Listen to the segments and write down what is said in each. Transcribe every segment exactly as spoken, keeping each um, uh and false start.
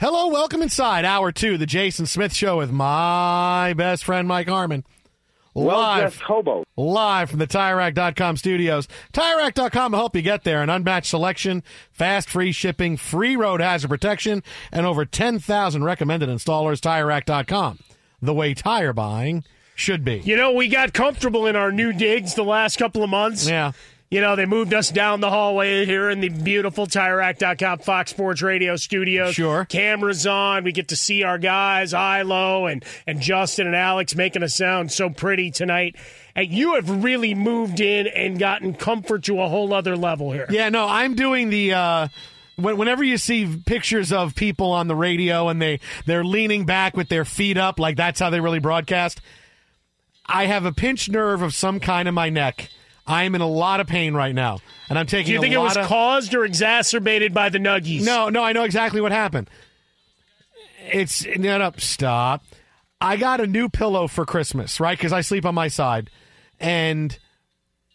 Hello, welcome inside Hour two, the Jason Smith Show with my best friend, Mike Harmon. Live, hobo. live from the tire rack dot com studios. tire rack dot com will help you get there. An unmatched selection, fast, free shipping, free road hazard protection, and over ten thousand recommended installers. tire rack dot com, the way tire buying should be. You know, we got comfortable in our new digs the last couple of months. Yeah. You know, they moved us down the hallway here in the beautiful tire rack dot com Fox Sports Radio studios. Sure. Cameras on. We get to see our guys, Ilo and, and Justin and Alex, making us sound so pretty tonight. And you have really moved in and gotten comfort to a whole other level here. Yeah, no, I'm doing the... Uh... Whenever you see pictures of people on the radio and they, they're leaning back with their feet up, like that's how they really broadcast, I have a pinched nerve of some kind in my neck. I am in a lot of pain right now, and I'm taking a lot of... Do you think it was of... caused or exacerbated by the Nuggies? No, no, I know exactly what happened. It's... No, no, stop. I got a new pillow for Christmas, right, because I sleep on my side, and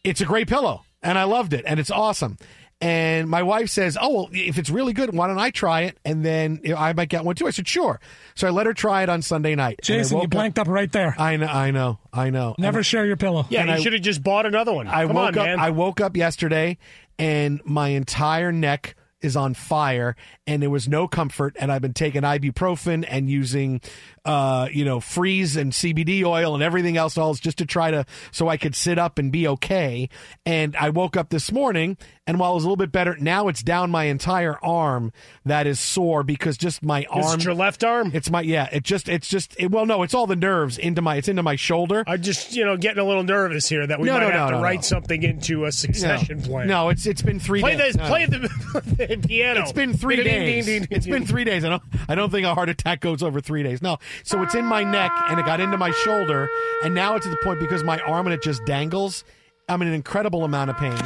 it's a great pillow, and I loved it, and it's awesome. And my wife says, oh, well, if it's really good, why don't I try it, and then I might get one, too. I said, sure. So I let her try it on Sunday night. Jason, you blanked up right there. I know, I know, I know. Never and share your pillow. Yeah, and you should have just bought another one. I Come woke on, up, man. I woke up yesterday, and my entire neck is on fire, and there was no comfort, and I've been taking ibuprofen and using, uh, you know, freeze and C B D oil and everything else else just to try to, so I could sit up and be okay. And I woke up this morning, and while it was a little bit better, now it's down my entire arm that is sore because just my arm. Is it your left arm? It's my, yeah, it just, it's just, it, well, no, it's all the nerves into my, it's into my shoulder. I'm just, you know, getting a little nervous here that we no, might no, have no, to no, write no. something into a succession no. plan. No, it's, it's been three play days. This, play no. the... Piano. It's been three days. It's been three days. I don't. I don't think a heart attack goes over three days. No. So it's in my neck, and it got into my shoulder, and now it's at the point because my arm and it just dangles. I'm in an incredible amount of pain.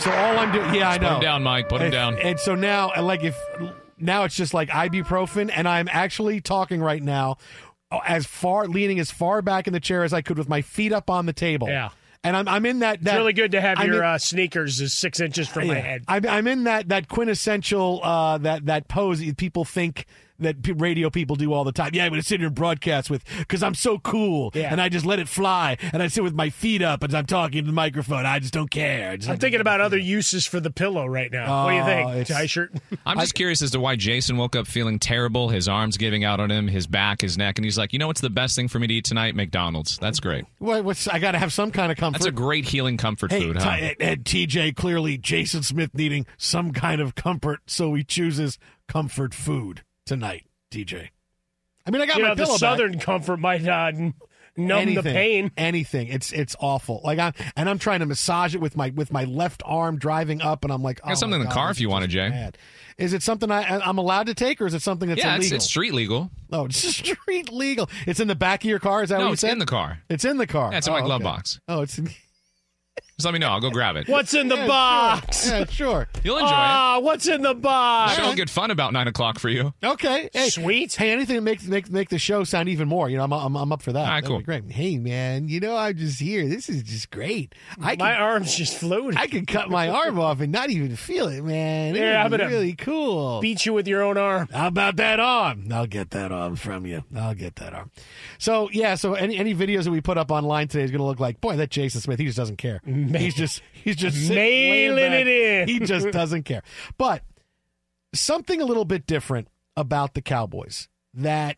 So all I'm doing, yeah, I know. Put him down, Mike. Put him and, down. And so now, like, if now it's just like ibuprofen, and I'm actually talking right now, as far leaning as far back in the chair as I could, with my feet up on the table. Yeah. And I'm I'm in that. that it's really good to have I'm your in, uh, sneakers is six inches from yeah, my head. I'm, I'm in that that quintessential uh, that that pose that people think that radio people do all the time. Yeah, I'm going to sit here and broadcast with because I'm so cool, yeah. and I just let it fly, and I sit with my feet up as I'm talking to the microphone. I just don't care. Just I'm thinking about other uses for the pillow right now. Uh, what do you think, tie shirt? I'm just I, curious as to why Jason woke up feeling terrible, his arms giving out on him, his back, his neck, and he's like, you know what's the best thing for me to eat tonight? McDonald's. That's great. What, what's I got to have some kind of comfort. That's a great healing comfort hey, food, t- huh? And, and T J, clearly Jason Smith needing some kind of comfort, so he chooses comfort food tonight, D J. I mean, I got you my know, pillow the southern back. Comfort might uh, numb anything, the pain. Anything. It's it's awful. Like I'm, and I'm trying to massage it with my with my left arm driving up, and I'm like, oh, I got something in the car if you want to, Jay. Bad. Is it something I, I'm allowed to take, or is it something that's yeah, illegal? Yeah, it's, it's street legal. Oh, it's street legal. It's in the back of your car? Is that no, what you said? No, it's in the car. It's in the car. Yeah, it's in oh, my glove okay. box. Oh, it's in Just let me know. I'll go grab it. What's in the yeah, box? Sure. Yeah, sure. You'll enjoy ah, it. Ah, what's in the box? That'll get fun about nine o'clock for you. Okay. Hey, sweet. Hey, anything to make make make the show sound even more. You know, I'm I'm, I'm up for that. All right, That'd cool. Be great. Hey, man. You know, I'm just here. This is just great. I my can, arm's just floating. I can cut my arm off and not even feel it, man. It yeah, I'm gonna really cool. Beat you with your own arm. How about that arm? I'll get that arm from you. I'll get that arm. So yeah. So any any videos that we put up online today is gonna look like, boy, that Jason Smith. He just doesn't care. He's just he's just nailing it in. He just doesn't care. But something a little bit different about the Cowboys that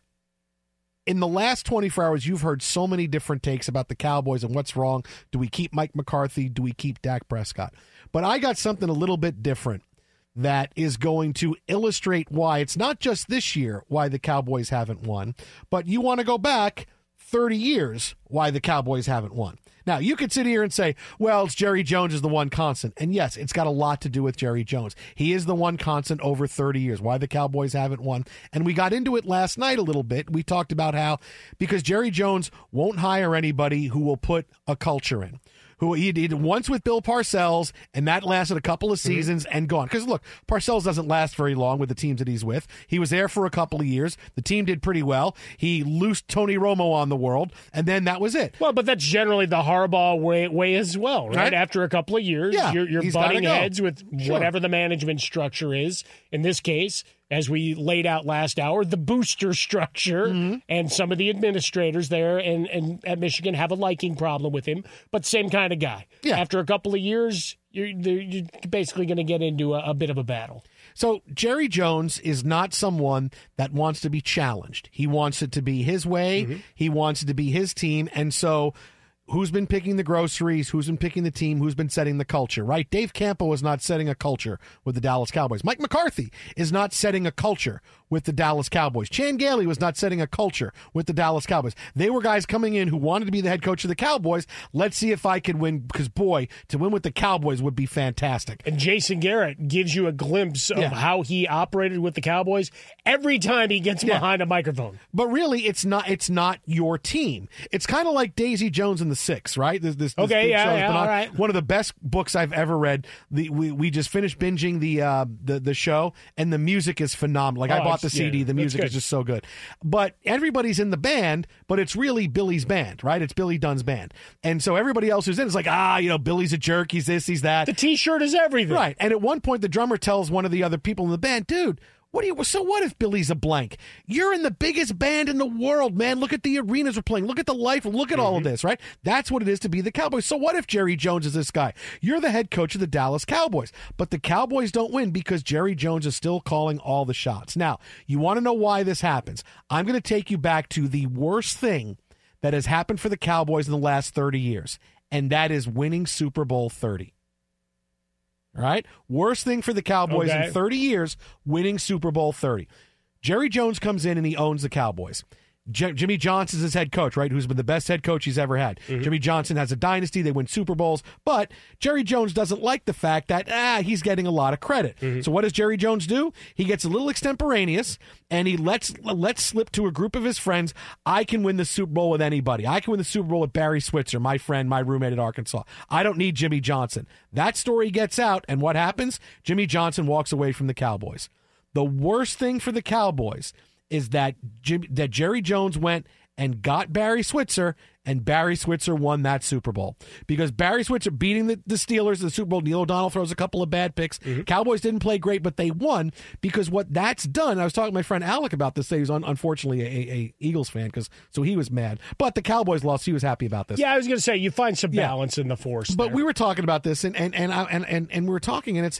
in the last twenty-four hours, you've heard so many different takes about the Cowboys and what's wrong. Do we keep Mike McCarthy? Do we keep Dak Prescott? But I got something a little bit different that is going to illustrate why it's not just this year why the Cowboys haven't won, but you want to go back thirty years why the Cowboys haven't won. Now, you could sit here and say, well, it's Jerry Jones is the one constant. And yes, it's got a lot to do with Jerry Jones. He is the one constant over thirty years, why the Cowboys haven't won. And we got into it last night a little bit. We talked about how because Jerry Jones won't hire anybody who will put a culture in. Who he did once with Bill Parcells, and that lasted a couple of seasons mm-hmm. and gone. Because, look, Parcells doesn't last very long with the teams that he's with. He was there for a couple of years. The team did pretty well. He loosed Tony Romo on the world, and then that was it. Well, but that's generally the Harbaugh way, way as well, right? right? After a couple of years, yeah, you're, you're butting heads with sure. whatever the management structure is. In this case, as we laid out last hour, the booster structure mm-hmm. and some of the administrators there and, and at Michigan have a liking problem with him, but same kind of guy. Yeah. After a couple of years, you're, you're basically going to get into a, a bit of a battle. So Jerry Jones is not someone that wants to be challenged. He wants it to be his way. Mm-hmm. He wants it to be his team. And so who's been picking the groceries, who's been picking the team, who's been setting the culture, right? Dave Campo is not setting a culture with the Dallas Cowboys. Mike McCarthy is not setting a culture with the Dallas Cowboys. Chan Gailey was not setting a culture with the Dallas Cowboys. They were guys coming in who wanted to be the head coach of the Cowboys. Let's see if I can win, because, boy, to win with the Cowboys would be fantastic. And Jason Garrett gives you a glimpse of yeah. how he operated with the Cowboys every time he gets yeah. behind a microphone. But really, it's not it's not your team. It's kind of like Daisy Jones and the Six, right? This, this, okay, this yeah, yeah, all right. One of the best books I've ever read. The, we, we just finished binging the, uh, the the show, and the music is phenomenal. Like, oh, I bought the C D. Yeah, the music is just so good. But everybody's in the band, but it's really Billy's band, right? It's Billy Dunn's band. And so everybody else who's in is like, ah, you know, Billy's a jerk. He's this, he's that. The T-shirt is everything. Right. And at one point, the drummer tells one of the other people in the band, dude, What do you, so what if Billy's a blank? You're in the biggest band in the world, man. Look at the arenas we're playing. Look at the life. Look at mm-hmm. all of this, right? That's what it is to be the Cowboys. So what if Jerry Jones is this guy? You're the head coach of the Dallas Cowboys, but the Cowboys don't win because Jerry Jones is still calling all the shots. Now, you want to know why this happens. I'm going to take you back to the worst thing that has happened for the Cowboys in the last thirty years, and that is winning Super Bowl thirty. All right? Worst thing for the Cowboys okay. in thirty years, winning Super Bowl thirty. Jerry Jones comes in and he owns the Cowboys. J- Jimmy Johnson's his head coach, right, who's been the best head coach he's ever had. Mm-hmm. Jimmy Johnson has a dynasty. They win Super Bowls. But Jerry Jones doesn't like the fact that, ah, he's getting a lot of credit. Mm-hmm. So what does Jerry Jones do? He gets a little extemporaneous, and he lets, lets slip to a group of his friends, I can win the Super Bowl with anybody. I can win the Super Bowl with Barry Switzer, my friend, my roommate at Arkansas. I don't need Jimmy Johnson. That story gets out, and what happens? Jimmy Johnson walks away from the Cowboys. The worst thing for the Cowboys is that Jim, that Jerry Jones went and got Barry Switzer, and Barry Switzer won that Super Bowl. Because Barry Switzer beating the, the Steelers in the Super Bowl, Neil O'Donnell throws a couple of bad picks. Mm-hmm. Cowboys didn't play great, but they won, because what that's done, I was talking to my friend Alec about this, he's un, unfortunately a, a Eagles fan, because so he was mad. But the Cowboys lost, he was happy about this. Yeah, I was going to say, you find some balance yeah. in the force But there. We were talking about this, and and and, I, and, and, and we were talking, and it's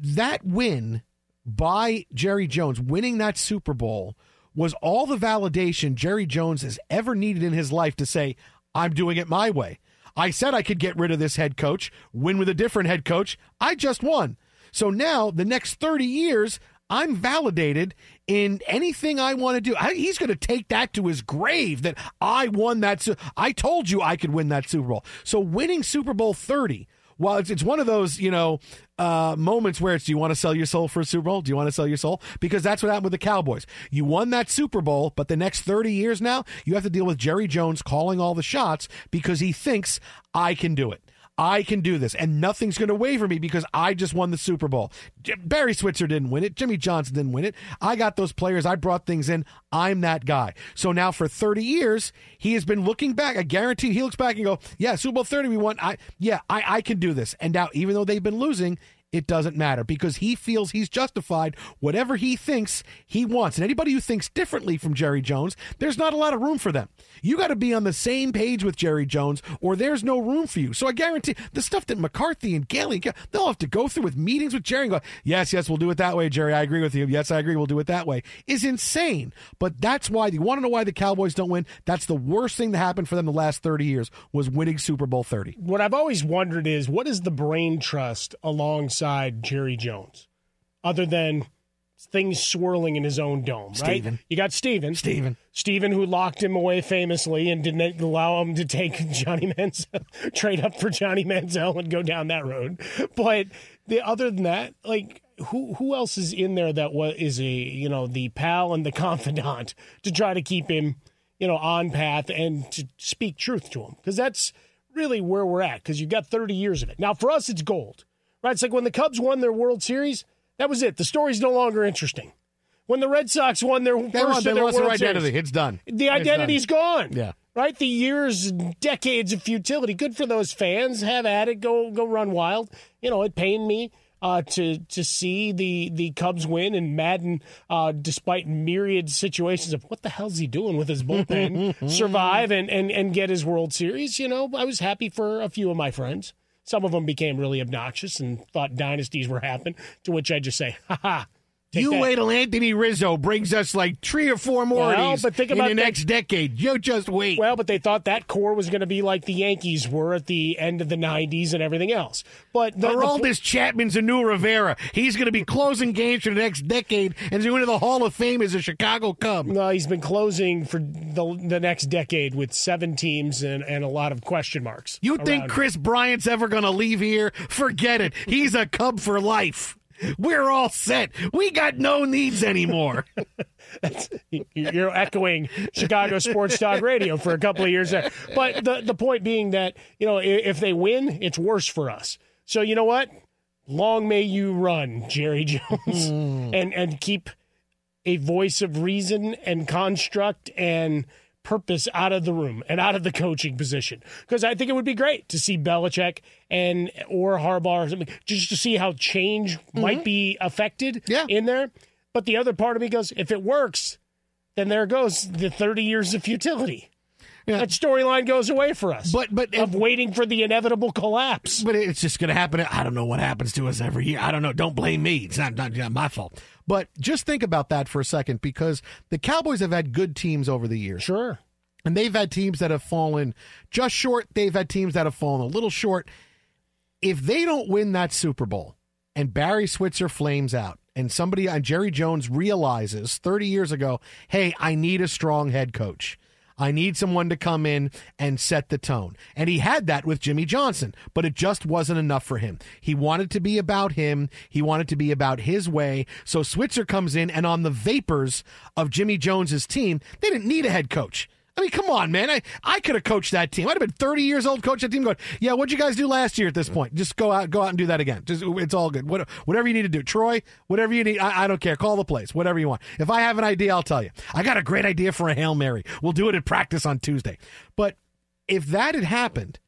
that win by Jerry Jones, winning that Super Bowl, was all the validation Jerry Jones has ever needed in his life to say, I'm doing it my way. I said I could get rid of this head coach, win with a different head coach. I just won. So now, the next thirty years, I'm validated in anything I want to do. I, he's going to take that to his grave, that I won that. I told you I could win that Super Bowl. So winning Super Bowl thirty, well, it's it's one of those, you know, uh, moments where it's, do you want to sell your soul for a Super Bowl? Do you want to sell your soul? Because that's what happened with the Cowboys. You won that Super Bowl, but the next thirty years now, you have to deal with Jerry Jones calling all the shots because he thinks, I can do it. I can do this, and nothing's going to waver me because I just won the Super Bowl. Barry Switzer didn't win it. Jimmy Johnson didn't win it. I got those players. I brought things in. I'm that guy. So now for thirty years, he has been looking back. I guarantee he looks back and go, yeah, Super Bowl thirty we won. I, yeah, I, I can do this. And now even though they've been losing, it doesn't matter because he feels he's justified whatever he thinks he wants. And anybody who thinks differently from Jerry Jones, there's not a lot of room for them. You got to be on the same page with Jerry Jones or there's no room for you. So I guarantee the stuff that McCarthy and Gailey, they'll have to go through with meetings with Jerry and go, yes, yes, we'll do it that way, Jerry. I agree with you. Yes, I agree. We'll do it that way. Is insane. But that's why, you want to know why the Cowboys don't win? That's the worst thing that happened for them the last thirty years was winning Super Bowl thirty. What I've always wondered is, what is the brain trust alongside Jerry Jones, other than things swirling in his own dome, right? Steven. You got Steven. Steven. Steven, who locked him away famously and didn't allow him to take Johnny Manziel, trade up for Johnny Manziel and go down that road. But the, other than that, like, who who else is in there that was, is a, you know, the pal and the confidant to try to keep him, you know, on path and to speak truth to him? Because that's really where we're at, because you've got thirty years of it. Now, for us, it's gold. Right, it's like when the Cubs won their World Series, that was it. The story's no longer interesting. When the Red Sox won their, they first they of their lost World their identity. Series, it's done. The identity's done. Gone. Yeah. Right? The years, decades of futility. Good for those fans. Have at it. Go go run wild. You know, it pained me uh, to to see the, the Cubs win and Madden, uh, despite myriad situations of what the hell's he doing with his bullpen, survive and, and, and get his World Series. You know, I was happy for a few of my friends. Some of them became really obnoxious and thought dynasties were happening, to which I just say, ha ha. You that. Wait till Anthony Rizzo brings us like three or four more well, of these but think about in the that, next decade. You just wait. Well, but they thought that core was going to be like the Yankees were at the end of the nineties and everything else. But the, Aroldis the, Chapman's a new Rivera. He's going to be closing games for the next decade and going to the Hall of Fame as a Chicago Cub. No, he's been closing for the, the next decade with seven teams and, and a lot of question marks. You think Chris him. Bryant's ever going to leave here? Forget it. He's a Cub for life. We're all set. We got no needs anymore. You're echoing Chicago Sports Talk Radio for a couple of years there. But the, the point being that, you know, if they win, it's worse for us. So you know what? Long may you run, Jerry Jones, mm. and, and keep a voice of reason and construct and purpose out of the room and out of the coaching position, because I think it would be great to see Belichick and or Harbaugh or something, just to see how change mm-hmm. might be affected yeah. in there. But the other part of me goes, if it works, then there goes the thirty years of futility. Yeah. That storyline goes away for us, but but of if, waiting for the inevitable collapse. But it's just going to happen. I don't know what happens to us every year. I don't know. Don't blame me. It's not, not, not my fault. But just think about that for a second, because the Cowboys have had good teams over the years. Sure. And they've had teams that have fallen just short. They've had teams that have fallen a little short. If they don't win that Super Bowl and Barry Switzer flames out And somebody, Jerry Jones, realizes thirty years ago, hey, I need a strong head coach. I need someone to come in and set the tone. And he had that with Jimmy Johnson, but it just wasn't enough for him. He wanted to be about him. He wanted to be about his way. So Switzer comes in, and on the vapors of Jimmy Jones's team, they didn't need a head coach. I mean, come on, man. I, I could have coached that team. I'd have been thirty years old, coach that team going, yeah, what'd you guys do last year at this point? Just go out go out and do that again. Just, it's all good. What, whatever you need to do. Troy, whatever you need, I, I don't care. Call the plays, whatever you want. If I have an idea, I'll tell you. I got a great idea for a Hail Mary. We'll do it at practice on Tuesday. But if that had happened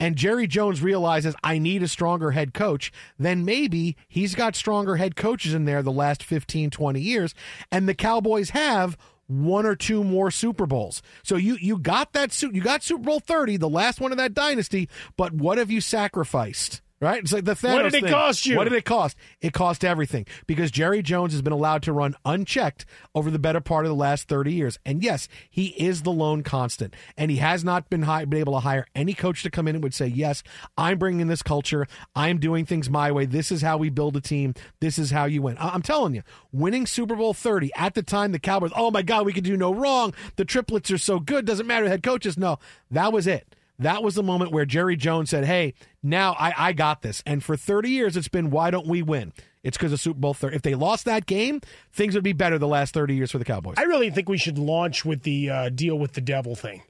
and Jerry Jones realizes I need a stronger head coach, then maybe he's got stronger head coaches in there the last fifteen, twenty years, and the Cowboys have one or two more Super Bowls. So you you got that suit. You got Super Bowl thirty, the last one of that dynasty. But what have you sacrificed? Right? It's like the Thanos What did it thing. cost you? What did it cost? It cost everything, because Jerry Jones has been allowed to run unchecked over the better part of the last thirty years. And yes, he is the lone constant, and he has not been, high, been able to hire any coach to come in and would say, yes, I'm bringing this culture. I'm doing things my way. This is how we build a team. This is how you win. I- I'm telling you, winning Super Bowl thirty at the time, the Cowboys, oh my God, we could do no wrong. The triplets are so good. Doesn't matter head coaches. No, that was it. That was the moment where Jerry Jones said, hey, now I, I got this. And for thirty years, it's been, why don't we win? It's because of Super Bowl thirty. If they lost that game, things would be better the last thirty years for the Cowboys. I really think we should launch with the uh, deal with the devil thing.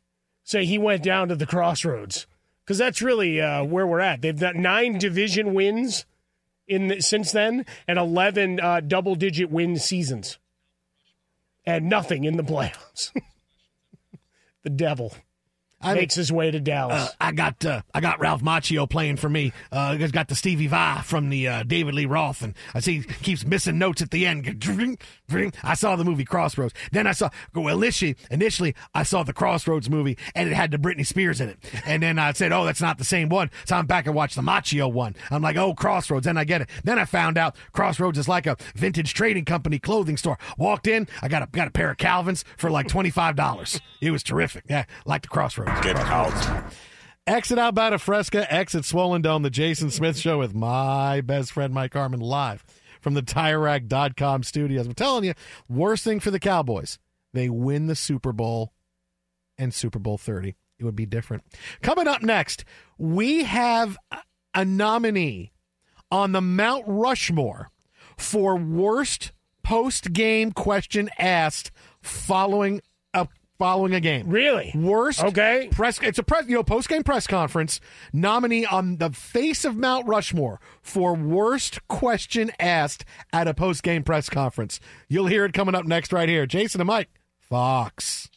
Say he went down to the crossroads, because that's really uh, where we're at. They've got nine division wins in the, since then, and eleven uh, double-digit win seasons. And nothing in the playoffs. The devil. I makes mean, his way to Dallas. Uh, I got uh, I got Ralph Macchio playing for me. Uh, I got the Stevie Vai from the uh, David Lee Roth, and I see he keeps missing notes at the end. I saw the movie Crossroads. Then I saw well, initially, initially I saw the Crossroads movie, and it had the Britney Spears in it. And then I said, oh, that's not the same one. So I'm back and watch the Macchio one. I'm like, oh, Crossroads. Then I get it. Then I found out Crossroads is like a vintage trading company clothing store. Walked in, I got a got a pair of Calvins for like twenty-five dollars. It was terrific. Yeah, like the Crossroads. Get out. Exit out by the Fresca, exit Swollen Dome, the Jason Smith Show with my best friend Mike Harmon live from the Tire Rack dot com studios. I'm telling you, worst thing for the Cowboys, they win the Super Bowl and Super Bowl thirty. It would be different. Coming up next, we have a nominee on the Mount Rushmore for worst post-game question asked following a Following a game. Really? Worst. Okay. Press, it's a press, you know, post-game press conference nominee on the face of Mount Rushmore for worst question asked at a post-game press conference. You'll hear it coming up next right here. Jason and Mike, Fox.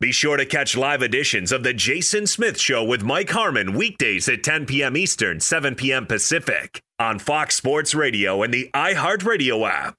Be sure to catch live editions of The Jason Smith Show with Mike Harmon weekdays at ten p.m. Eastern, seven p.m. Pacific on Fox Sports Radio and the iHeartRadio app.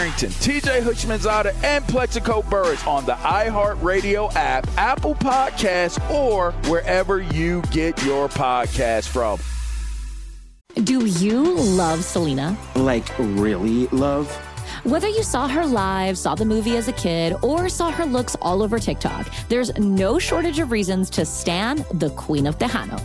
Arrington, T J Hushmanzada, and Plexico Burris on the iHeartRadio app, Apple Podcasts, or wherever you get your podcast from. Do you love Selena? Like, really love? Whether you saw her live, saw the movie as a kid, or saw her looks all over TikTok, there's no shortage of reasons to stan the Queen of Tejano.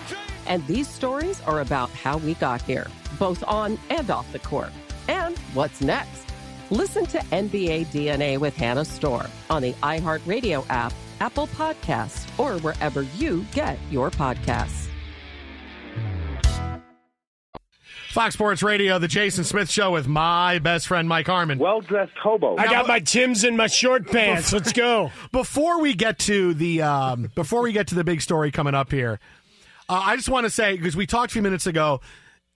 James. And these stories are about how we got here, both on and off the court. And what's next? Listen to N B A D N A with Hannah Storm on the iHeartRadio app, Apple Podcasts, or wherever you get your podcasts. Fox Sports Radio, the Jason Smith Show with my best friend, Mike Harmon. Well-dressed hobo. I got my Timbs and my short pants. Let's go. Before we get to the um, before we get to the big story coming up here, Uh, I just want to say, because we talked a few minutes ago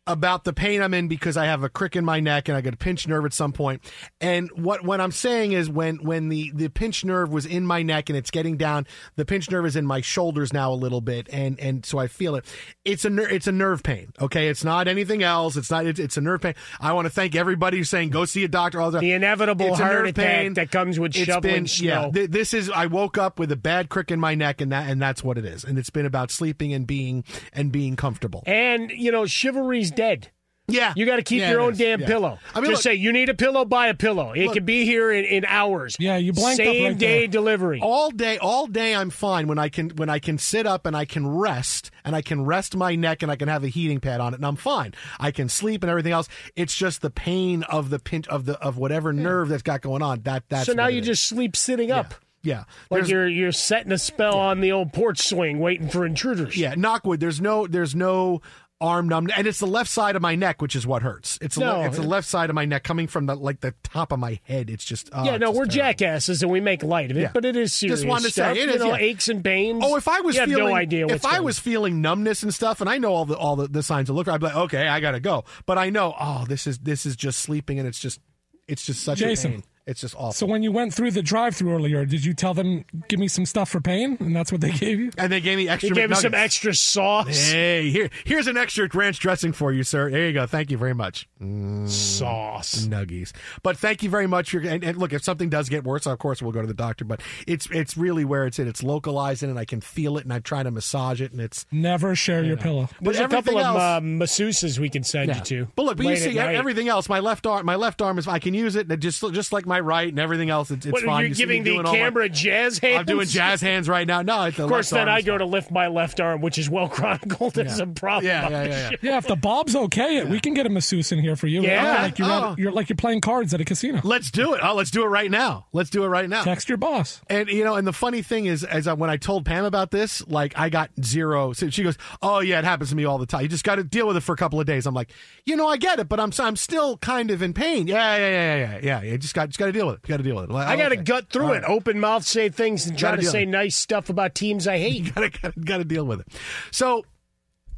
about the pain I'm in because I have a crick in my neck and I got a pinched nerve at some point. And what, what I'm saying is when, when the, the pinched nerve was in my neck and it's getting down, the pinched nerve is in my shoulders now a little bit, and, and so I feel it. It's a ner- it's a nerve pain, okay? It's not anything else. It's not. It's, it's a nerve pain. I want to thank everybody who's saying, go see a doctor. All the, the inevitable it's heart attack pain that comes with it's shoveling been, snow. Yeah, th- this is, I woke up with a bad crick in my neck, and that and that's what it is. And it's been about sleeping and being and being comfortable. And, you know, chivalry's dead. Yeah. You got to keep yeah, your own damn yeah. pillow. I mean, Just look, say, you need a pillow, buy a pillow. It look, can be here in, in hours. Yeah, you blanked Same up right day there. delivery. All day, all day I'm fine when I can when I can sit up and I can rest, and I can rest my neck and I can have a heating pad on it, and I'm fine. I can sleep and everything else. It's just the pain of the pinch of the of whatever yeah. nerve that's got going on. That that's So now you is. just sleep sitting yeah. up. Yeah, like you're you're setting a spell yeah. on the old porch swing waiting for intruders. Yeah, knockwood. There's no there's no arm numb, and it's the left side of my neck, which is what hurts. It's no. le- it's the left side of my neck coming from the like the top of my head. It's just uh, yeah. No, we're terrible jackasses and we make light of it, yeah. but it is serious. Just wanted to stuff, say it you is know, yeah. aches and pains. Oh, if I was you feeling, have no idea if I was on. feeling numbness and stuff, and I know all the all the, the signs of look, I'd be like, okay, I gotta go. But I know, oh, this is this is just sleeping, and it's just it's just such Jason. a pain. It's just awful. So when you went through the drive-thru earlier, did you tell them, give me some stuff for pain? And that's what they gave you? And they gave me extra They gave me some extra sauce. Hey, here, here's an extra ranch dressing for you, sir. There you go. Thank you very much. Mm, sauce. Nuggies. But thank you very much. And, and look, if something does get worse, of course, we'll go to the doctor. But it's it's really where it's in. It's localized in, and I can feel it, and I try to massage it, and it's... Never share you your know. pillow. But There's a couple else, of uh, masseuses we can send yeah. you to. But look, but you see, everything else, my left arm, my left arm is, I can use it, and it just, just like my... My right and everything else, it's, it's what, fine. You're you giving the camera my, jazz hands? I'm doing jazz hands right now. No, it's the Of course, left then arm I go fine. to lift my left arm, which is well chronicled as yeah. a problem. Yeah, yeah, yeah, yeah. yeah, if the bob's okay, yeah. we can get a masseuse in here for you. Yeah. yeah like, you're oh. at, you're, like you're playing cards at a casino. Let's do it. Oh, let's do it right now. Let's do it right now. Text your boss. And, you know, and the funny thing is, as I, when I told Pam about this, like, I got zero. So she goes, oh, yeah, it happens to me all the time. You just got to deal with it for a couple of days. I'm like, you know, I get it, but I'm, I'm still kind of in pain. Yeah, yeah, yeah, yeah, yeah. yeah. It just got, just got got to deal with it. You got to deal with it. I, I got to okay. gut through All it. Right. Open mouth, say things, and try to say nice stuff about teams I hate. Got to got to deal with it. So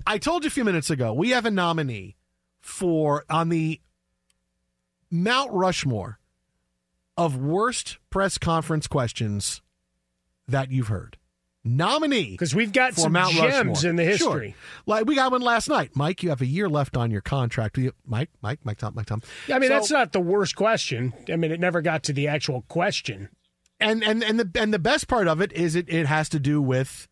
I told you a few minutes ago we have a nominee for on the Mount Rushmore of worst press conference questions that you've heard. Nominee, because we've got some Mount gems Rushmore. In the history. Sure. Like we got one last night, Mike. You have a year left on your contract. You, Mike, Mike, Mike, Tom, Mike, Tom. Yeah, I mean so, that's not the worst question. I mean it never got to the actual question. And and and the and the best part of it is it it has to do with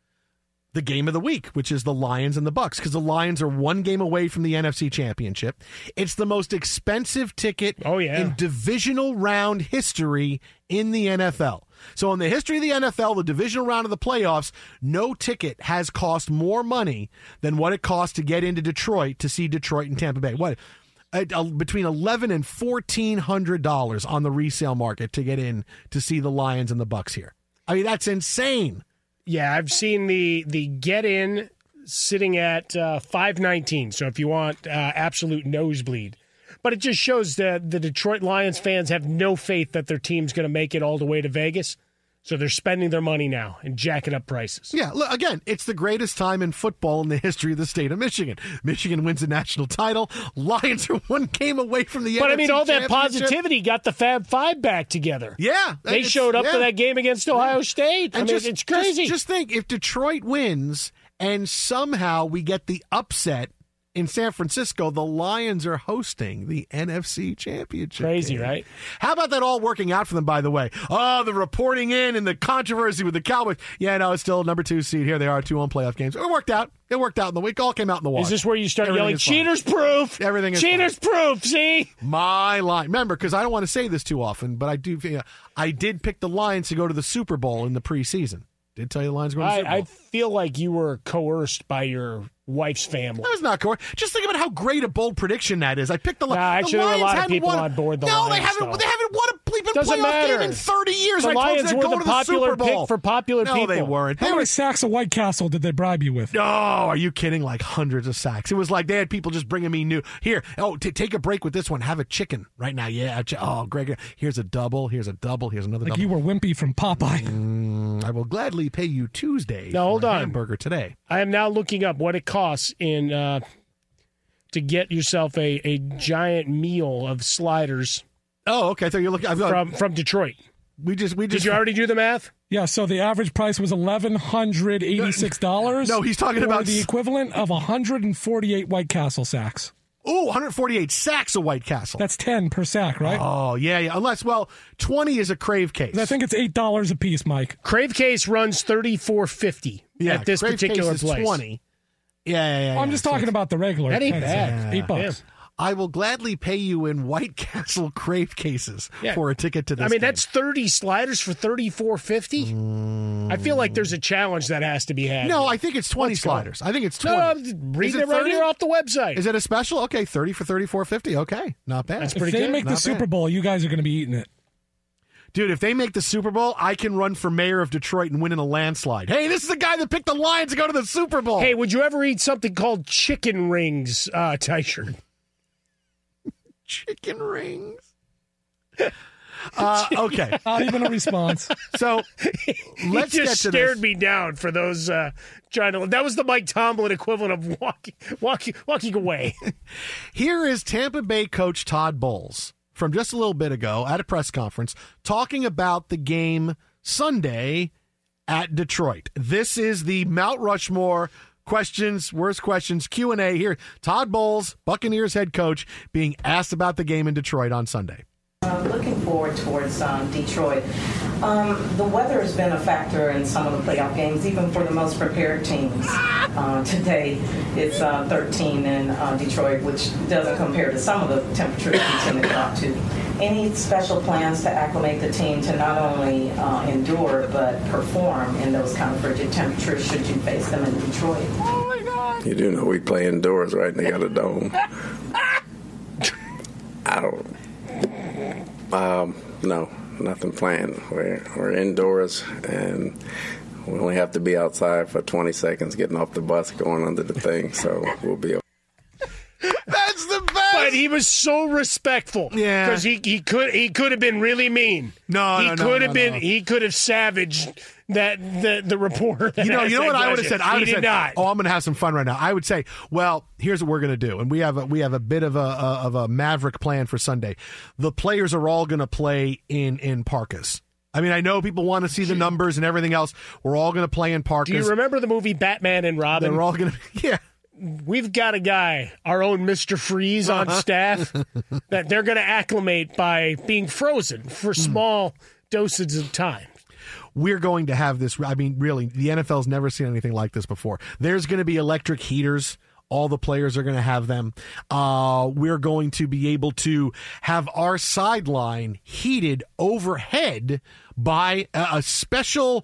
the game of the week, which is the Lions and the Bucks, because the Lions are one game away from the N F C Championship. It's the most expensive ticket oh, yeah. in divisional round history in the N F L. So in the history of the N F L, the divisional round of the playoffs, no ticket has cost more money than what it cost to get into Detroit to see Detroit and Tampa Bay. What between eleven and fourteen hundred dollars on the resale market to get in to see the Lions and the Bucks here. I mean that's insane. Yeah, I've seen the the get in sitting at uh, five nineteen. So if you want uh, absolute nosebleed, but it just shows that the Detroit Lions fans have no faith that their team's going to make it all the way to Vegas. So they're spending their money now and jacking up prices. Yeah, look, again, it's the greatest time in football in the history of the state of Michigan. Michigan wins the national title. Lions are one game away from the N F C But, I mean, all that positivity got the Fab Five back together. Yeah. They showed up yeah. for that game against Ohio yeah. State. I and mean, just, it's crazy. Just, just think, if Detroit wins and somehow we get the upset in San Francisco, the Lions are hosting the N F C Championship. Crazy, game. Right? How about that all working out for them, by the way? Oh, the reporting in and the controversy with the Cowboys. Yeah, no, it's still number two seed. Here they are, two-one playoff games. It worked out. It worked out in the week. All came out in the wash. Is this where you start yelling, cheaters proof? Everything is cheaters fine. Proof, see? My line. Remember, because I don't want to say this too often, but I do. You know, I did pick the Lions to go to the Super Bowl in the preseason. Did tell you the Lions going to the Super Bowl. I feel like you were coerced by your wife's family. That was not coerced. Just think about how great a bold prediction that is. I picked the Lions. Nah, actually, the Lions there were a lot of people won. On board the no, Lions. No, they haven't. Though. They haven't won a bleeping playoff matter. Game in thirty years. The Lions were the popular pick for popular no, people. No, they weren't. They how were... many sacks of White Castle did they bribe you with? No, are you kidding? Like hundreds of sacks. It was like they had people just bringing me new. Here, oh, t- take a break with this one. Have a chicken right now. Yeah. Ch- oh, Greg. Here's a double. Here's a double. Here's another. Like double. You were Wimpy from Popeye. Mm, I will gladly pay you Tuesday. No, for hold a on. Hamburger today. I am now looking up what it costs in uh, to get yourself a, a giant meal of sliders. Oh, okay. So you're looking I've got, from from Detroit. We just we just did you already do the math? Yeah. So the average price was eleven hundred eighty six dollars. No, he's talking about the equivalent of a hundred and forty eight White Castle sacks. Ooh, one hundred forty-eight sacks of White Castle. That's ten per sack, right? Oh, yeah, yeah. Unless, well, twenty is a Crave case. I think it's eight dollars a piece, Mike. Crave case runs thirty-four fifty yeah, at this Crave particular case is place. twenty. Yeah, yeah, yeah. I'm yeah, just talking about the regular. That ain't bad. Yeah. Eight bucks. Yeah. I will gladly pay you in White Castle Crave cases yeah. for a ticket to this I mean, game. That's thirty sliders for thirty-four fifty. Mm. I feel like there's a challenge that has to be had. No, I think it's twenty Let's sliders. Go. I think it's twenty. No, I'm reading it, it right here off the website. Is it a special? Okay, thirty for thirty-four fifty. Okay, not bad. That's pretty good. If they good. Make not the bad. Super Bowl, you guys are going to be eating it. Dude, if they make the Super Bowl, I can run for mayor of Detroit and win in a landslide. Hey, this is the guy that picked the Lions to go to the Super Bowl. Hey, would you ever eat something called chicken rings, uh, Tyshirt? Chicken rings. Uh, okay. Not even a response. So let's he just get to stared this. Me down for those uh, trying to. That was the Mike Tomlin equivalent of walking, walking, walking away. Here is Tampa Bay coach Todd Bowles from just a little bit ago at a press conference talking about the game Sunday at Detroit. This is the Mount Rushmore. Questions, worst questions, Q and A here. Todd Bowles, Buccaneers head coach, being asked about the game in Detroit on Sunday. I'm looking forward towards um, Detroit. Um, the weather has been a factor in some of the playoff games, even for the most prepared teams. Uh, today it's uh, thirteen in uh, Detroit, which doesn't compare to some of the temperatures we tend to drop to. Any special plans to acclimate the team to not only uh, endure but perform in those kind of frigid temperatures should you face them in Detroit? Oh my God! You do know we play indoors, right? And they got a dome. I don't. Um, no, nothing planned. We're we're indoors, and we only have to be outside for twenty seconds, getting off the bus, going under the thing. So we'll be. That's the best. But he was so respectful. Yeah, because he, he could he could have been really mean. No, he no, could no, have no, been no. He could have savaged that the the reporter. That you know, you know what I would have said. I would have said, not. "Oh, I'm going to have some fun right now." I would say, "Well, here's what we're going to do, and we have a, we have a bit of a, a of a maverick plan for Sunday. The players are all going to play in in parkas." I mean, I know people want to see the numbers and everything else. We're all going to play in parkas. Do you remember the movie Batman and Robin? We're all going to, yeah. We've got a guy, our own Mister Freeze on staff, that they're going to acclimate by being frozen for small mm. doses of time. We're going to have this. I mean, really, the N F L's never seen anything like this before. There's going to be electric heaters. All the players are going to have them. Uh, we're going to be able to have our sideline heated overhead by a, a special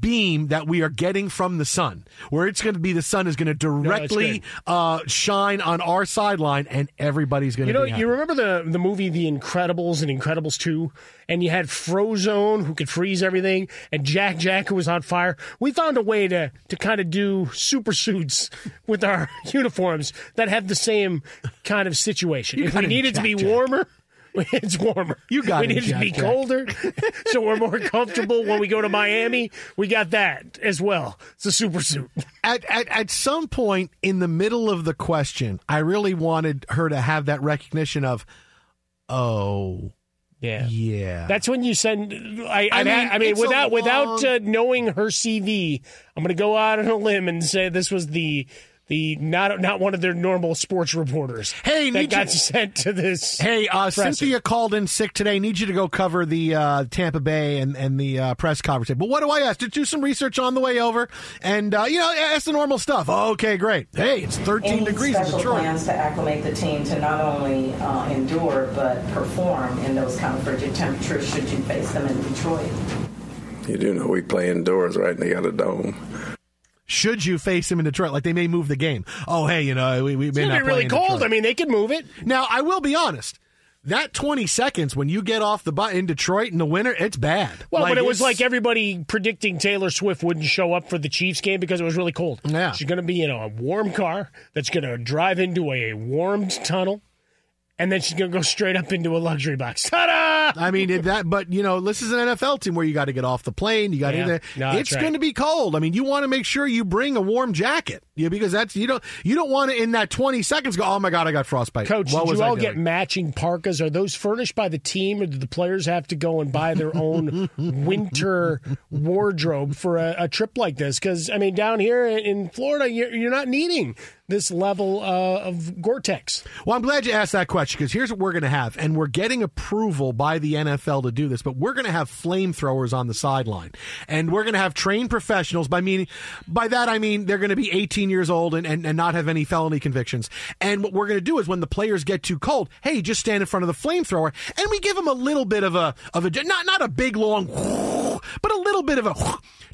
beam that we are getting from the sun, where it's going to be the sun is going to directly no, uh, shine on our sideline, and everybody's going to. You know, be happy. You remember the the movie The Incredibles and Incredibles two, and you had Frozone who could freeze everything, and Jack Jack who was on fire. We found a way to to kind of do super suits with our uniforms that have the same kind of situation. If we needed Jack, to be warmer. Jack. It's warmer. You got we it. We need Jack, to be Jack. colder, so we're more comfortable when we go to Miami. We got that as well. It's a super suit. At, at at some point in the middle of the question, I really wanted her to have that recognition of, oh, yeah, yeah. That's when you send. I I, I mean, I mean without long... without uh, knowing her C V, I'm going to go out on a limb and say this was the. The not not one of their normal sports reporters. Hey, that got you, sent to this. Hey, uh, Cynthia called in sick today. Need you to go cover the uh, Tampa Bay and and the uh, press conference. But what do I ask? Just do some research on the way over, and uh, you know, ask the normal stuff. Oh, okay, great. Hey, it's thirteen Any degrees in Detroit. Special plans to acclimate the team to not only uh, endure but perform in those kind of frigid temperatures should you face them in Detroit. You do know we play indoors, right? And they got a dome. Should you face him in Detroit? Like, they may move the game. Oh, hey, you know, we, we may it's not be really in cold. Detroit. I mean, they could move it. Now, I will be honest. That twenty seconds when you get off the bus in Detroit in the winter, it's bad. Well, like, but it was like everybody predicting Taylor Swift wouldn't show up for the Chiefs game because it was really cold. Yeah. She's going to be in a warm car that's going to drive into a warmed tunnel. And then she's going to go straight up into a luxury box. Ta-da! I mean, that. But, you know, this is an N F L team where you got to get off the plane. You got to. Yeah. No, it's right. going to be cold. I mean, you want to make sure you bring a warm jacket, yeah, because that's you don't you don't want to in that twenty seconds go. Oh my God, I got frostbite. Coach, what did was you I all doing? Get matching parkas? Are those furnished by the team, or do the players have to go and buy their own winter wardrobe for a, a trip like this? Because I mean, down here in Florida, you're, you're not needing this level uh, of Gore-Tex. Well, I'm glad you asked that question, because here's what we're going to have, and we're getting approval by the N F L to do this, but we're going to have flamethrowers on the sideline, and we're going to have trained professionals. By meaning, by that I mean they're going to be eighteen years old and, and, and not have any felony convictions. And what we're going to do is when the players get too cold, hey, just stand in front of the flamethrower, and we give them a little bit of a of a not not a big long, but a little bit of a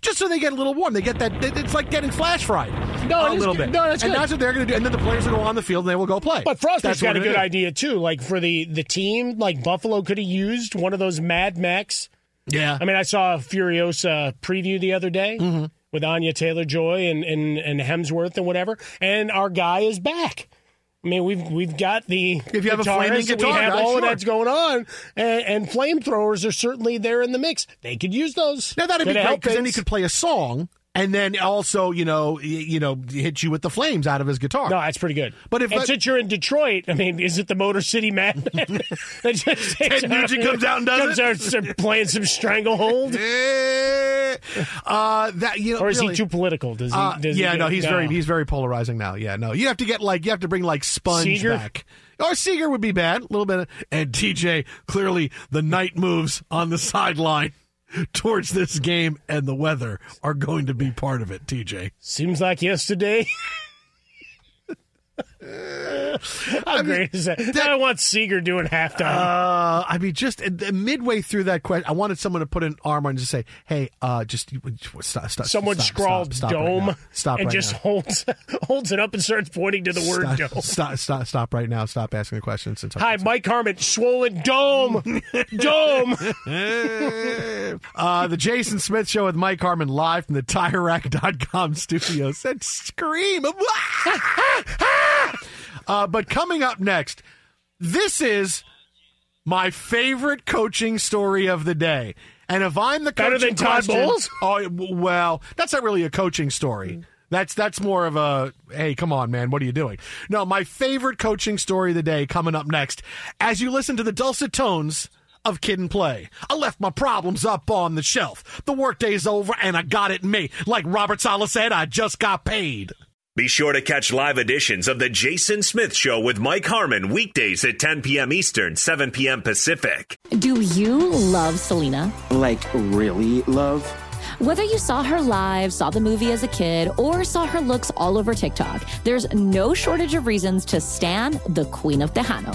just so they get a little warm. They get that it's like getting flash fried. No, a little good. bit. No, that's and good. That's what they're going to do, and then the players will go on the field and they will go play. But Frost's got a good do. idea too. Like for the the team, like Buffalo could have used one of those Mad Max. Yeah, I mean, I saw a Furiosa preview the other day. Mm-hmm. With Anya Taylor-Joy and, and, and Hemsworth and whatever, and our guy is back. I mean, we've we've got the if you have a flaming guitar, we have all sure. of that's going on, and, and flamethrowers are certainly there in the mix. They could use those. Now that'd be great, because then he could play a song, and then also you know you know hit you with the flames out of his guitar. No, that's pretty good. But if and that, since you're in Detroit, I mean, is it the Motor City Madman? Ted Nugent comes out and does comes it. Comes out playing some Stranglehold. Uh, that you know, or is really, he too political? Does he? Does uh, yeah, he no, he's no. very he's very polarizing now. Yeah, no, you have to get like you have to bring like Sponge Seeger? back. Or Seeger would be bad a little bit. Of, and T J, clearly the night moves on the sideline towards this game, and the weather are going to be part of it. T J, seems like yesterday. How I great mean, is that? that? I want Seeger doing halftime. Uh, I mean, just midway through that question, I wanted someone to put an arm on and just say, "Hey, uh, just stop." stop someone stop, scrawled stop, stop, dome right stop and right just now. holds holds it up and starts pointing to the stop, word dome. Stop! Stop! Stop right now! Stop asking the questions. Hi, Mike Harmon, swollen dome, dome. uh, the Jason Smith Show with Mike Harmon live from the Tire Rack dot com studio. Said scream. Uh, but coming up next, This is my favorite coaching story of the day. And if I'm the coaching better than Todd Bowles? Oh, well, that's not really a coaching story. That's that's more of a, hey, come on, man, what are you doing? No, my favorite coaching story of the day coming up next. As you listen to the dulcet tones of Kid and Play. I left my problems up on the shelf. The workday's over and I got it made. Like Robert Saleh said, I just got paid. Be sure to catch live editions of The Jason Smith Show with Mike Harmon weekdays at ten p.m. Eastern, seven p.m. Pacific. Do you love Selena? Like, really love? Whether you saw her live, saw the movie as a kid, or saw her looks all over TikTok, there's no shortage of reasons to stan the Queen of Tejano.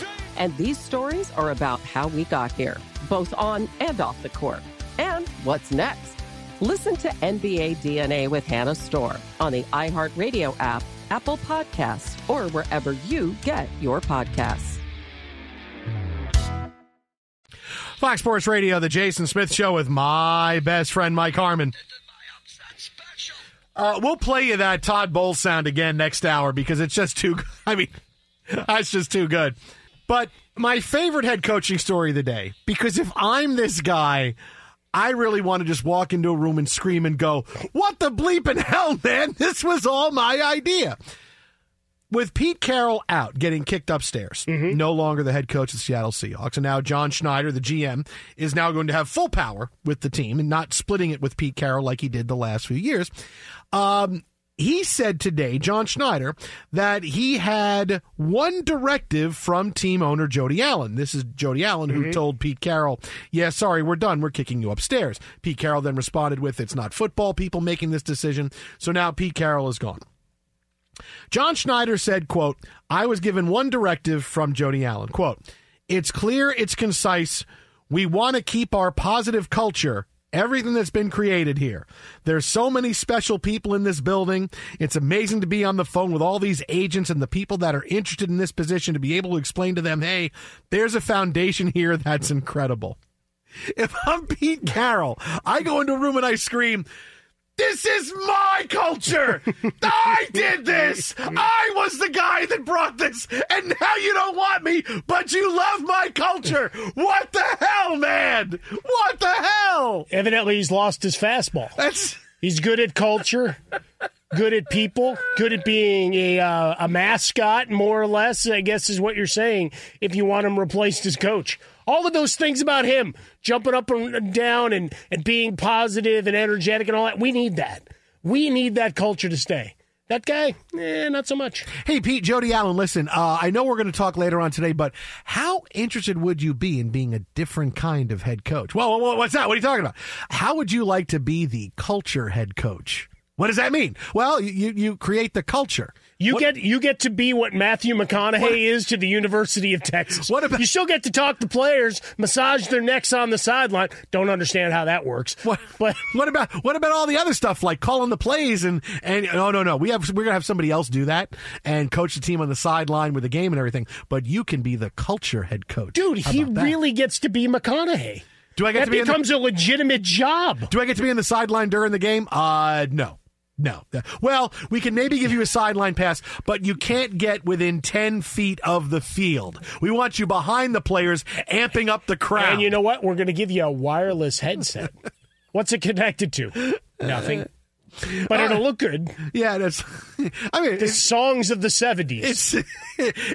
James. And these stories are about how we got here, both on and off the court, and what's next. Listen to N B A D N A with Hannah Storm on the iHeartRadio app, Apple Podcasts, or wherever you get your podcasts. Fox Sports Radio, The Jason Smith Show with my best friend, Mike Harmon. Uh, we'll play you that Todd Bowles sound again next hour because it's just too, I mean, that's just too good. But my favorite head coaching story of the day, because if I'm this guy, I really want to just walk into a room and scream and go, what the bleeping hell, man? This was all my idea. With Pete Carroll out, getting kicked upstairs, mm-hmm. no longer the head coach of the Seattle Seahawks, and now John Schneider, the G M, is now going to have full power with the team and not splitting it with Pete Carroll like he did the last few years. Um He said today, John Schneider, that he had one directive from team owner Jody Allen. This is Jody Allen who mm-hmm. told Pete Carroll, yeah, sorry, we're done. We're kicking you upstairs. Pete Carroll then responded with, it's not football people making this decision. So now Pete Carroll is gone. John Schneider said, quote, I was given one directive from Jody Allen. Quote, it's clear, it's concise. We want to keep our positive culture everything that's been created here. There's so many special people in this building. It's amazing to be on the phone with all these agents and the people that are interested in this position to be able to explain to them, hey, there's a foundation here that's incredible. If I'm Pete Carroll, I go into a room and I scream, this is my culture. I did this. I was the guy that brought this. And now you don't want me, but you love my culture. What the hell, man? What the hell? Evidently, he's lost his fastball. That's... He's good at culture, good at people, good at being a uh, a mascot, more or less, I guess is what you're saying, if you want him replaced as coach. All of those things about him, jumping up and down and, and being positive and energetic and all that, we need that. We need that culture to stay. That guy, eh, not so much. Hey, Pete, Jody Allen, listen, uh, I know we're going to talk later on today, but how interested would you be in being a different kind of head coach? Well, what's that? What are you talking about? How would you like to be the culture head coach? What does that mean? Well, you you create the culture. You what? get you get to be what Matthew McConaughey what? is to the University of Texas. What about, you still get to talk to players, massage their necks on the sideline. Don't understand how that works. What, but what about what about all the other stuff like calling the plays and and no no no we have we're gonna have somebody else do that and coach the team on the sideline with the game and everything. But you can be the culture head coach, dude. How he really gets to be McConaughey. Do I get that to be becomes in the, a legitimate job? Do I get to be in the sideline during the game? Uh, no. No. Well, we can maybe give you a sideline pass, but you can't get within ten feet of the field. We want you behind the players, amping up the crowd. And you know what? We're going to give you a wireless headset. What's it connected to? Nothing. But it'll uh, look good. Yeah, that's. I mean, the songs of the seventies. It's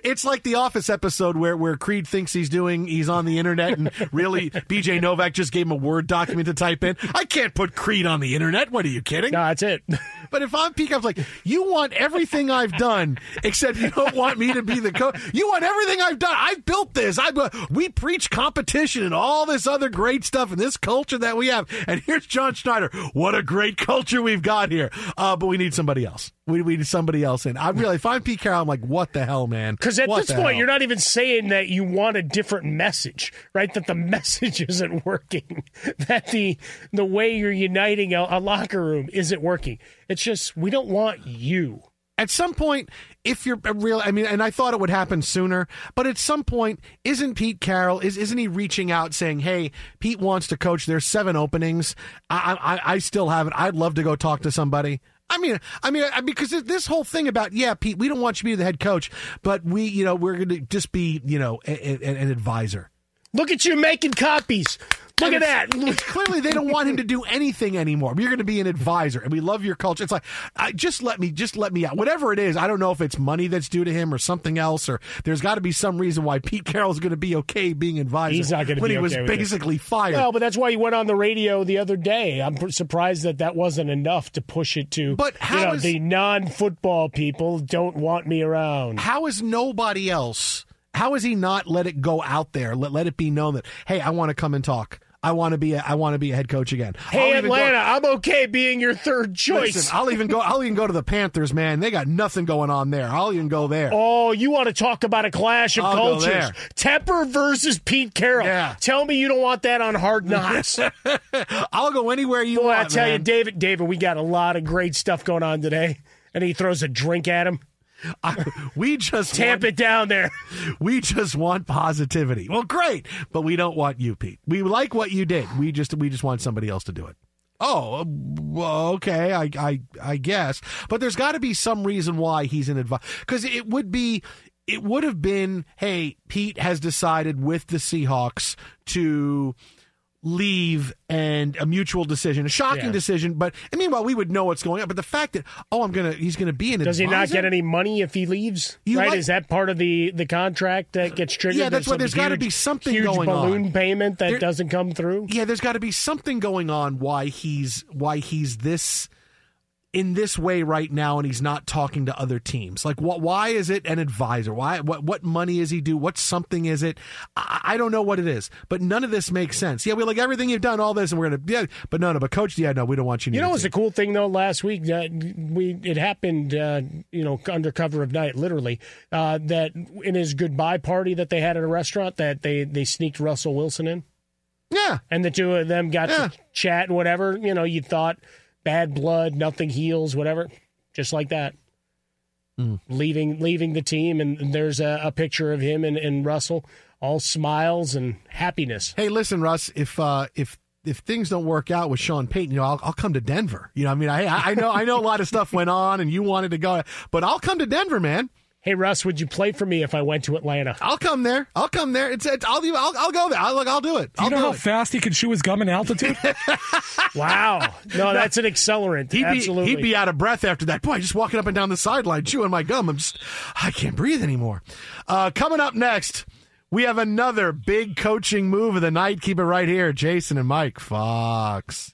it's like the Office episode where, where Creed thinks he's doing he's on the internet, and really B J Novak just gave him a Word document to type in. I can't put Creed on the internet. What are you kidding? No, that's it. But if I'm Pete, I was like, you want everything I've done, except you don't want me to be the coach. You want everything I've done. I've built this. I we preach competition and all this other great stuff and this culture that we have. And here's John Schneider. What a great culture we've got here, uh, but we need somebody else. We, we need somebody else in. I really, if I'm Pete Carroll, I'm like, what the hell, man? Because at what this point, hell? You're not even saying that you want a different message, right? That the message isn't working, that the the way you're uniting a, a locker room isn't working. It's just, we don't want you. At some point, if you're real, I mean, and I thought it would happen sooner, but at some point, isn't Pete Carroll, is, isn't he reaching out saying, hey, Pete wants to coach, there's seven openings, I, I, I still haven't, I'd love to go talk to somebody. I mean, I mean, because this whole thing about, yeah, Pete, we don't want you to be the head coach, but we, you know, we're going to just be, you know, a, a, an advisor. Look at you making copies. Look and at that. Clearly, they don't want him to do anything anymore. You're going to be an advisor, and we love your culture. It's like, I, just let me, just let me out. Whatever it is, I don't know if it's money that's due to him or something else, or there's got to be some reason why Pete Carroll's going to be okay being advisor. He's not going to be okay with it. When he was basically fired. No, but that's why he went on the radio the other day. I'm surprised that that wasn't enough to push it to, but how you know, is, the non-football people don't want me around. How is nobody else... How has he not let it go out there? Let let it be known that, hey, I want to come and talk. I want to be a, I want to be a head coach again. Hey, Atlanta, go, I'm okay being your third choice. Listen, I'll even go. I'll even go to the Panthers, man. They got nothing going on there. I'll even go there. Oh, you want to talk about a clash of I'll cultures? Tepper versus Pete Carroll. Yeah. Tell me you don't want that on Hard Knocks. I'll go anywhere you Boy, want. I tell man. you, David, David, we got a lot of great stuff going on today, and he throws a drink at him. I, we just tamp want, it down there. We just want positivity. Well, great, but we don't want you, Pete. We like what you did. We just we just want somebody else to do it. Oh, well, okay, I I, I guess. But there's got to be some reason why he's an advisor. Because it would be, it would have been, hey, Pete has decided with the Seahawks to leave and a mutual decision, a shocking yeah. decision. But and meanwhile, we would know what's going on. But the fact that, oh, I'm gonna, he's gonna be in. Does advisor? He not get any money if he leaves? You right? Like, is that part of the, the contract that gets triggered? Yeah, that's why there's got to be something huge going balloon on. Balloon payment that there, doesn't come through. Yeah, there's got to be something going on. Why he's why he's this. in this way right now, and he's not talking to other teams. Like, what? Why is it an advisor? Why? What? What money is he due? What something is it? I, I don't know what it is, but none of this makes sense. Yeah, we like everything you've done, all this, and we're gonna. Yeah, but no, no, but coach, yeah, no, we don't want you. You know, what's a cool thing though? Last week, that we it happened, uh, you know, under cover of night, literally. Uh, that in his goodbye party that they had at a restaurant, that they they sneaked Russell Wilson in. Yeah. And the two of them got yeah. to chat, whatever. You know, you thought bad blood, nothing heals, whatever. Just like that. Mm. Leaving leaving the team, and there's a, a picture of him and, and Russell, all smiles and happiness. Hey, listen, Russ, if uh, if if things don't work out with Sean Payton, you know, I'll, I'll come to Denver. You know, I mean, I, I know I know a lot of stuff went on, and you wanted to go, but I'll come to Denver, man. Hey, Russ, would you play for me if I went to Atlanta? I'll come there. I'll come there. It's, it's I'll, I'll I'll go there. I'll, I'll do it. I'll do you know do how it. fast he can chew his gum in altitude? Wow. No, that's an accelerant. He'd be, Absolutely. He'd be out of breath after that. Boy, just walking up and down the sideline, chewing my gum. I'm just, I can't breathe anymore. Uh, coming up next, we have another big coaching move of the night. Keep it right here. Jason and Mike, Fox.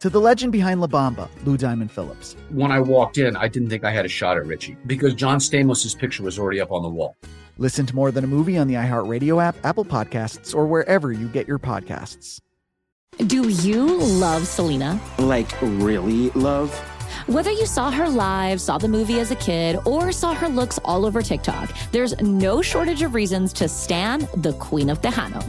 To the legend behind La Bamba, Lou Diamond Phillips. When I walked in, I didn't think I had a shot at Richie because John Stamos's picture was already up on the wall. Listen to More Than a Movie on the iHeartRadio app, Apple Podcasts, or wherever you get your podcasts. Do you love Selena? Like, really love? Whether you saw her live, saw the movie as a kid, or saw her looks all over TikTok, there's no shortage of reasons to stan the Queen of Tejano.